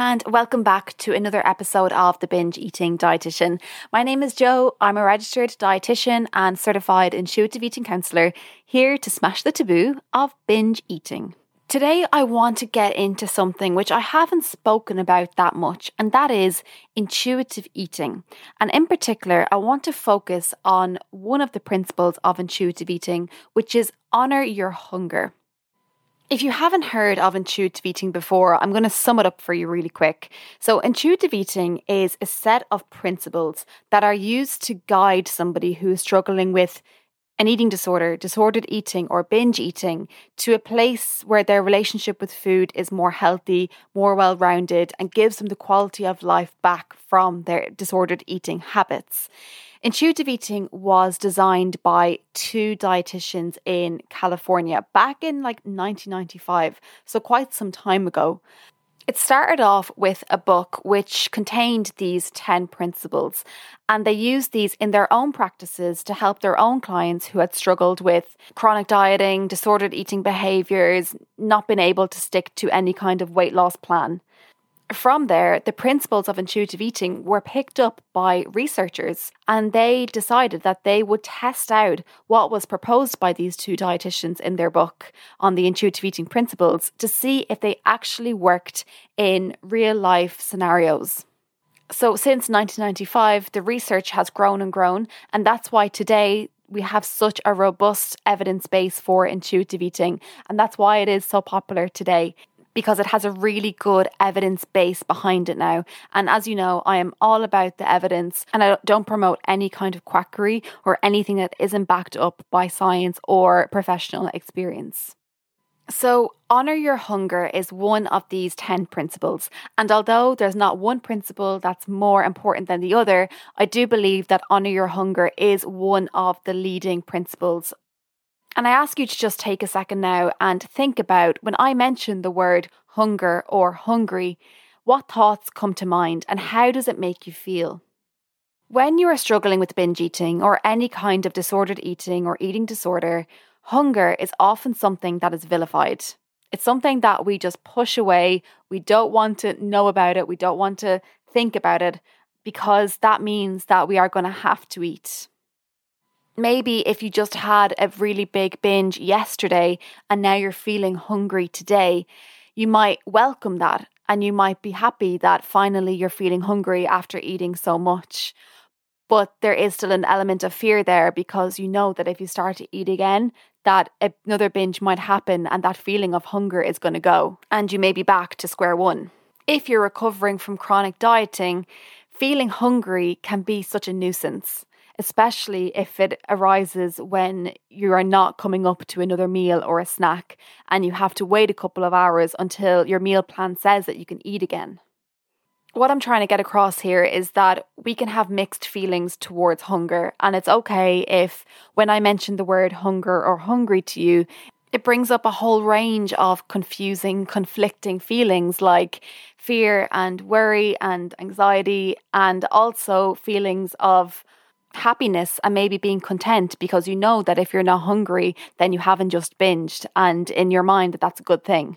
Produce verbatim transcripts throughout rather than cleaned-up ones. and welcome back to another episode of The Binge Eating Dietitian. My name is Jo. I'm a registered dietitian and certified intuitive eating counsellor, here to smash the taboo of binge eating. Today I want to get into something which I haven't spoken about that much, and that is intuitive eating. And in particular, I want to focus on one of the principles of intuitive eating, which is honour your hunger. If you haven't heard of intuitive eating before, I'm going to sum it up for you really quick. So intuitive eating is a set of principles that are used to guide somebody who is struggling with an eating disorder, disordered eating, or binge eating to a place where their relationship with food is more healthy, more well-rounded, and gives them the quality of life back from their disordered eating habits. Intuitive eating was designed by two dietitians in California back in like nineteen ninety-five, so quite some time ago. It started off with a book which contained these ten principles, and they used these in their own practices to help their own clients who had struggled with chronic dieting, disordered eating behaviours, not been able to stick to any kind of weight loss plan. From there, the principles of intuitive eating were picked up by researchers, and they decided that they would test out what was proposed by these two dietitians in their book on the intuitive eating principles to see if they actually worked in real life scenarios. So since nineteen ninety-five, the research has grown and grown, and that's why today we have such a robust evidence base for intuitive eating, and that's why it is so popular today, because it has a really good evidence base behind it now. And as you know, I am all about the evidence, and I don't promote any kind of quackery or anything that isn't backed up by science or professional experience. So honour your hunger is one of these ten principles. And although there's not one principle that's more important than the other, I do believe that honour your hunger is one of the leading principles. And I ask you to just take a second now and think about when I mention the word hunger or hungry, what thoughts come to mind and how does it make you feel? When you are struggling with binge eating or any kind of disordered eating or eating disorder, hunger is often something that is vilified. It's something that we just push away. We don't want to know about it. We don't want to think about it, because that means that we are going to have to eat. Maybe if you just had a really big binge yesterday and now you're feeling hungry today, you might welcome that, and you might be happy that finally you're feeling hungry after eating so much. But there is still an element of fear there, because you know that if you start to eat again, that another binge might happen and that feeling of hunger is going to go, and you may be back to square one. If you're recovering from chronic dieting, feeling hungry can be such a nuisance, especially if it arises when you are not coming up to another meal or a snack and you have to wait a couple of hours until your meal plan says that you can eat again. What I'm trying to get across here is that we can have mixed feelings towards hunger, and it's okay if when I mention the word hunger or hungry to you, it brings up a whole range of confusing, conflicting feelings like fear and worry and anxiety, and also feelings of happiness and maybe being content, because you know that if you're not hungry, then you haven't just binged, and in your mind that that's a good thing.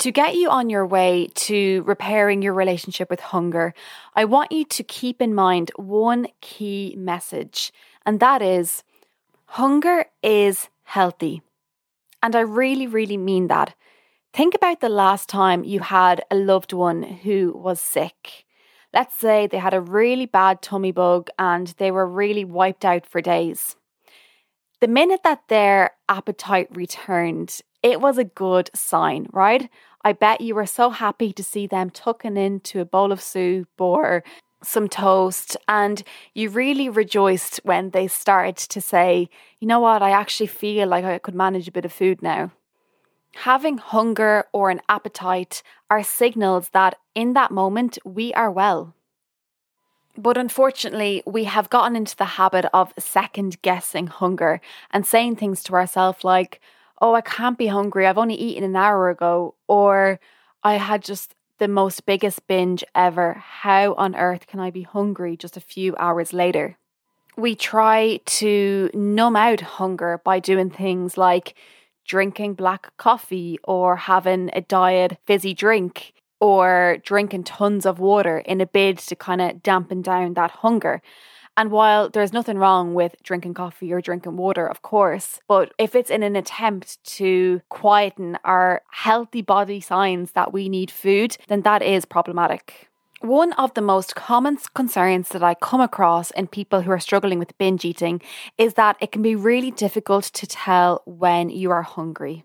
To get you on your way to repairing your relationship with hunger, I want you to keep in mind one key message, and that is hunger is healthy. And I really, really mean that. Think about the last time you had a loved one who was sick. Let's say they had a really bad tummy bug and they were really wiped out for days. The minute that their appetite returned, it was a good sign, right? I bet you were so happy to see them tucking into a bowl of soup or some toast, and you really rejoiced when they started to say, you know what, I actually feel like I could manage a bit of food now. Having hunger or an appetite are signals that in that moment we are well. But unfortunately, we have gotten into the habit of second guessing hunger and saying things to ourselves like, oh, I can't be hungry, I've only eaten an hour ago, or I had just the most biggest binge ever. How on earth can I be hungry just a few hours later? We try to numb out hunger by doing things like drinking black coffee or having a diet fizzy drink. or drinking tons of water in a bid to kind of dampen down that hunger. And while there's nothing wrong with drinking coffee or drinking water, of course, but if it's in an attempt to quieten our healthy body signs that we need food, then that is problematic. One of the most common concerns that I come across in people who are struggling with binge eating is that it can be really difficult to tell when you are hungry.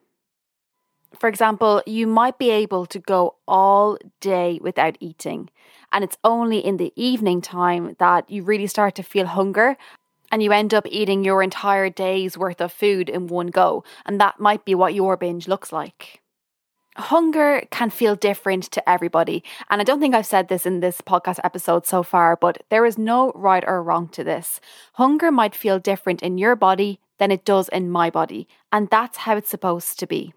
For example, you might be able to go all day without eating, and it's only in the evening time that you really start to feel hunger, and you end up eating your entire day's worth of food in one go, and that might be what your binge looks like. Hunger can feel different to everybody, and I don't think I've said this in this podcast episode so far, but there is no right or wrong to this. Hunger might feel different in your body than it does in my body, and that's how it's supposed to be.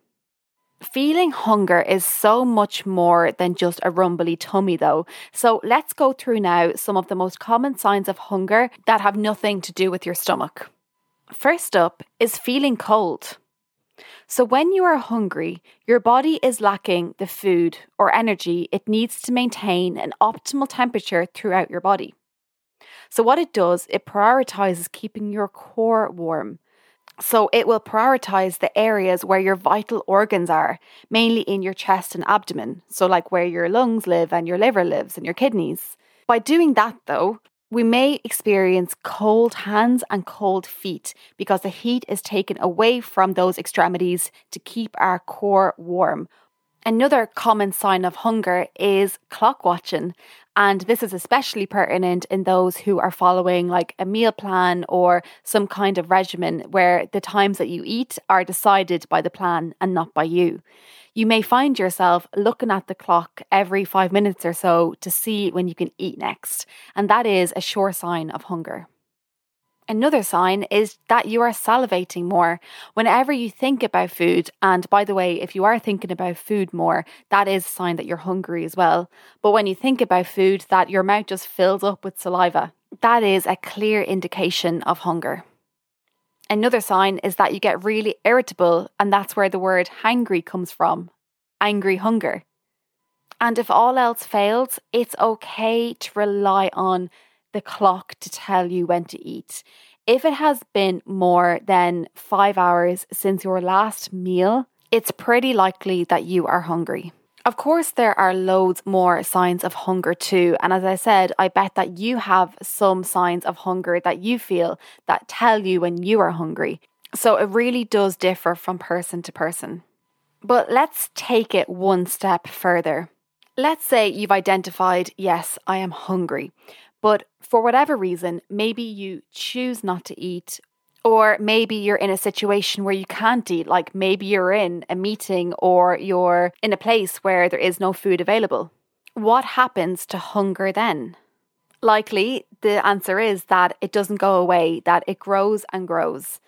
Feeling hunger is so much more than just a rumbly tummy though. So let's go through now some of the most common signs of hunger that have nothing to do with your stomach. First up is feeling cold. So when you are hungry, your body is lacking the food or energy it needs to maintain an optimal temperature throughout your body. So what it does, it prioritizes keeping your core warm. So it will prioritise the areas where your vital organs are, mainly in your chest and abdomen, so like where your lungs live and your liver lives and your kidneys. By doing that though, we may experience cold hands and cold feet because the heat is taken away from those extremities to keep our core warm. Another common sign of hunger is clock watching, and this is especially pertinent in those who are following like a meal plan or some kind of regimen where the times that you eat are decided by the plan and not by you. You may find yourself looking at the clock every five minutes or so to see when you can eat next, and that is a sure sign of hunger. Another sign is that you are salivating more whenever you think about food. And by the way, if you are thinking about food more, that is a sign that you're hungry as well. But when you think about food, that your mouth just fills up with saliva. That is a clear indication of hunger. Another sign is that you get really irritable, and that's where the word hangry comes from. Angry hunger. And if all else fails, it's okay to rely on the clock to tell you when to eat. If it has been more than five hours since your last meal, it's pretty likely that you are hungry. Of course, there are loads more signs of hunger too. And as I said, I bet that you have some signs of hunger that you feel that tell you when you are hungry. So it really does differ from person to person. But let's take it one step further. Let's say you've identified, yes, I am hungry. But for whatever reason, maybe you choose not to eat, or maybe you're in a situation where you can't eat, like maybe you're in a meeting or you're in a place where there is no food available. What happens to hunger then? Likely, the answer is that it doesn't go away, that it grows and grows.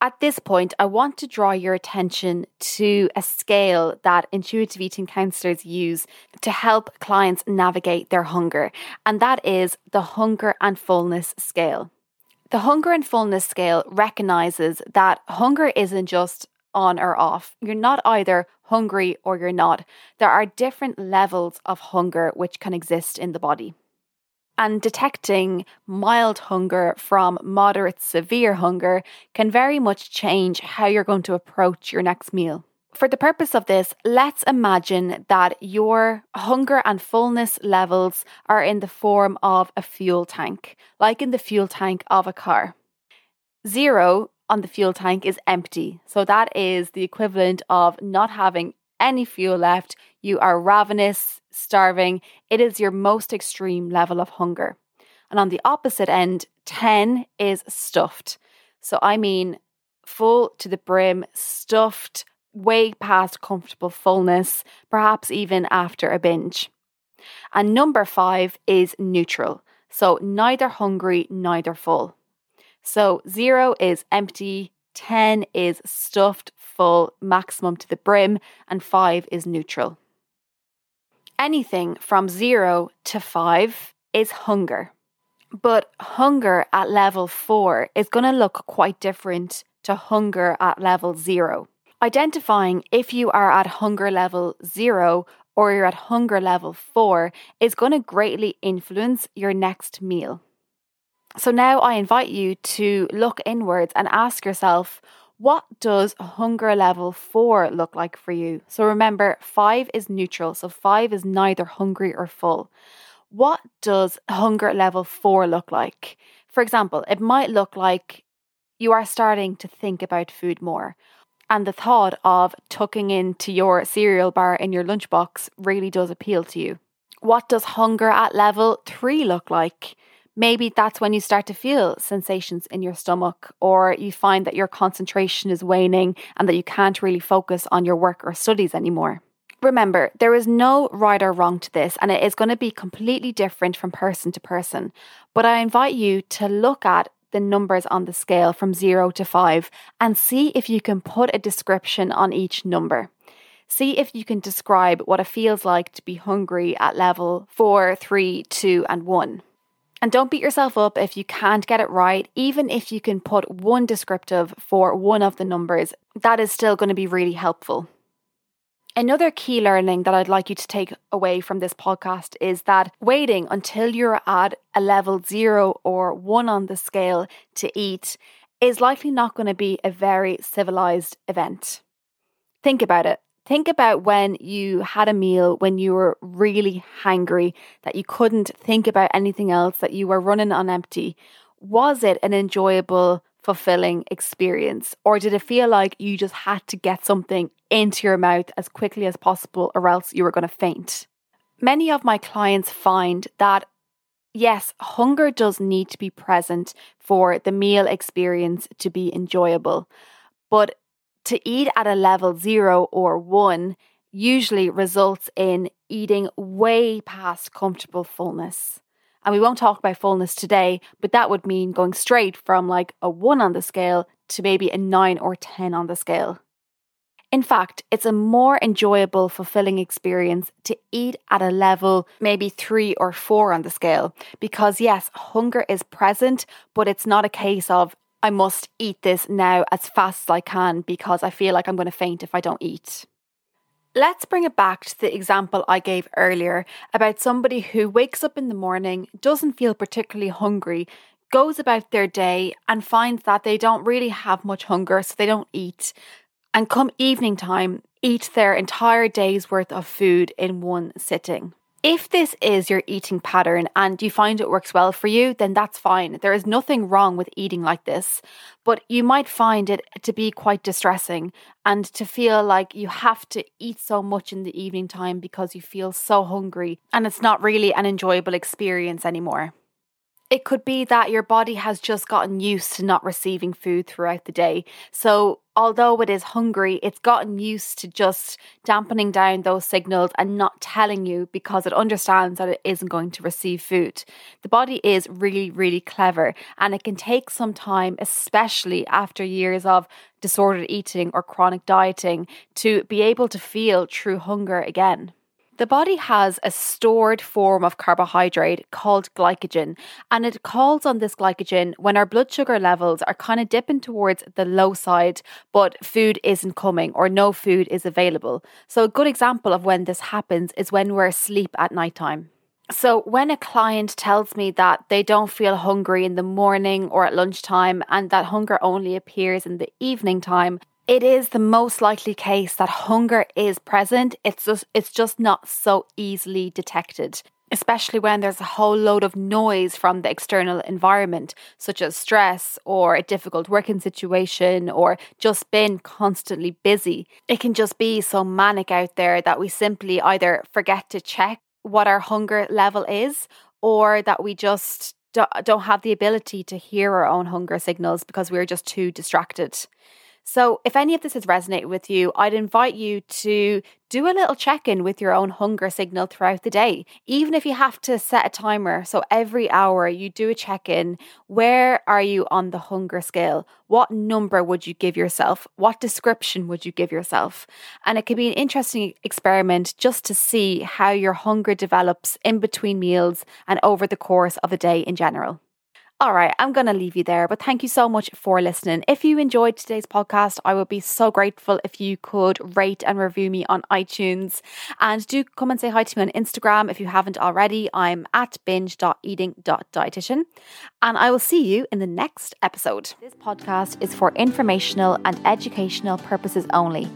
At this point, I want to draw your attention to a scale that intuitive eating counsellors use to help clients navigate their hunger, and that is the hunger and fullness scale. The hunger and fullness scale recognises that hunger isn't just on or off. You're not either hungry or you're not. There are different levels of hunger which can exist in the body. And detecting mild hunger from moderate severe hunger can very much change how you're going to approach your next meal. For the purpose of this, let's imagine that your hunger and fullness levels are in the form of a fuel tank, like in the fuel tank of a car. Zero on the fuel tank is empty. So that is the equivalent of not having any fuel left. You are ravenous, starving. It is your most extreme level of hunger. And on the opposite end, ten is stuffed. So I mean full to the brim, stuffed, way past comfortable fullness, perhaps even after a binge. And number five is neutral. So neither hungry, neither full. So zero is empty, ten is stuffed, full, maximum to the brim, and five is neutral. Anything from zero to five is hunger. But hunger at level four is going to look quite different to hunger at level zero. Identifying if you are at hunger level zero or you're at hunger level four is going to greatly influence your next meal. So now I invite you to look inwards and ask yourself, what does hunger level four look like for you? So remember, five is neutral. So five is neither hungry or full. What does hunger level four look like? For example, it might look like you are starting to think about food more. And the thought of tucking into your cereal bar in your lunchbox really does appeal to you. What does hunger at level three look like? Maybe that's when you start to feel sensations in your stomach, or you find that your concentration is waning and that you can't really focus on your work or studies anymore. Remember, there is no right or wrong to this, and it is going to be completely different from person to person. But I invite you to look at the numbers on the scale from zero to five and see if you can put a description on each number. See if you can describe what it feels like to be hungry at level four, three, two, and one. And don't beat yourself up if you can't get it right. Even if you can put one descriptive for one of the numbers, that is still going to be really helpful. Another key learning that I'd like you to take away from this podcast is that waiting until you're at a level zero or one on the scale to eat is likely not going to be a very civilized event. Think about it. Think about when you had a meal, when you were really hangry, that you couldn't think about anything else, that you were running on empty. Was it an enjoyable, fulfilling experience? Or did it feel like you just had to get something into your mouth as quickly as possible or else you were going to faint? Many of my clients find that, yes, hunger does need to be present for the meal experience to be enjoyable, but to eat at a level zero or one usually results in eating way past comfortable fullness. And we won't talk about fullness today, but that would mean going straight from like a one on the scale to maybe a nine or ten on the scale. In fact, it's a more enjoyable, fulfilling experience to eat at a level maybe three or four on the scale. Because yes, hunger is present, but it's not a case of, I must eat this now as fast as I can because I feel like I'm going to faint if I don't eat. Let's bring it back to the example I gave earlier about somebody who wakes up in the morning, doesn't feel particularly hungry, goes about their day and finds that they don't really have much hunger, so they don't eat. And come evening time, eat their entire day's worth of food in one sitting. If this is your eating pattern and you find it works well for you, then that's fine. There is nothing wrong with eating like this, but you might find it to be quite distressing and to feel like you have to eat so much in the evening time because you feel so hungry and it's not really an enjoyable experience anymore. It could be that your body has just gotten used to not receiving food throughout the day. So although it is hungry, it's gotten used to just dampening down those signals and not telling you because it understands that it isn't going to receive food. The body is really, really clever, and it can take some time, especially after years of disordered eating or chronic dieting, to be able to feel true hunger again. The body has a stored form of carbohydrate called glycogen, and it calls on this glycogen when our blood sugar levels are kind of dipping towards the low side, but food isn't coming or no food is available. So a good example of when this happens is when we're asleep at nighttime. So when a client tells me that they don't feel hungry in the morning or at lunchtime and that hunger only appears in the evening time, it is the most likely case that hunger is present. It's just, it's just not so easily detected, especially when there's a whole load of noise from the external environment, such as stress or a difficult working situation or just being constantly busy. It can just be so manic out there that we simply either forget to check what our hunger level is or that we just don't have the ability to hear our own hunger signals because we're just too distracted. So if any of this has resonated with you, I'd invite you to do a little check-in with your own hunger signal throughout the day. Even if you have to set a timer, so every hour you do a check-in, where are you on the hunger scale? What number would you give yourself? What description would you give yourself? And it can be an interesting experiment just to see how your hunger develops in between meals and over the course of the day in general. All right, I'm going to leave you there, but thank you so much for listening. If you enjoyed today's podcast, I would be so grateful if you could rate and review me on iTunes. And do come and say hi to me on Instagram if you haven't already. I'm at binge dot eating dot dietitian. And I will see you in the next episode. This podcast is for informational and educational purposes only.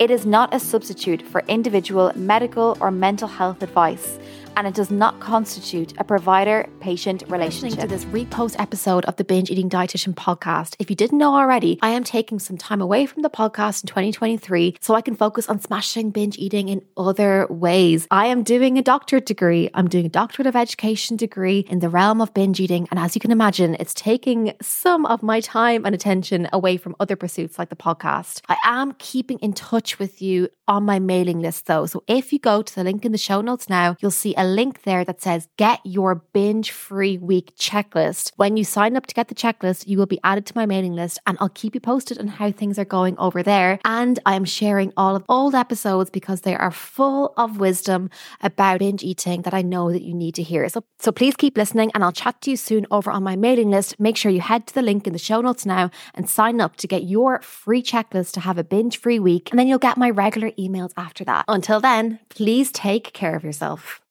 It is not a substitute for individual medical or mental health advice, and it does not constitute a provider-patient relationship. Listening to this repost episode of the Binge Eating Dietitian podcast, if you didn't know already, I am taking some time away from the podcast in twenty twenty-three so I can focus on smashing binge eating in other ways. I am doing a doctorate degree. I'm doing a doctorate of education degree in the realm of binge eating. And as you can imagine, it's taking some of my time and attention away from other pursuits like the podcast. I am keeping in touch with you on my mailing list though. So if you go to the link in the show notes now, you'll see a a link there that says get your binge free week checklist. When you sign up to get the checklist, you will be added to my mailing list, and I'll keep you posted on how things are going over there. And I'm sharing all of old episodes because they are full of wisdom about binge eating that I know that you need to hear. So, so please keep listening, and I'll chat to you soon over on my mailing list. Make sure you head to the link in the show notes now and sign up to get your free checklist to have a binge free week. And then you'll get my regular emails after that. Until then, please take care of yourself.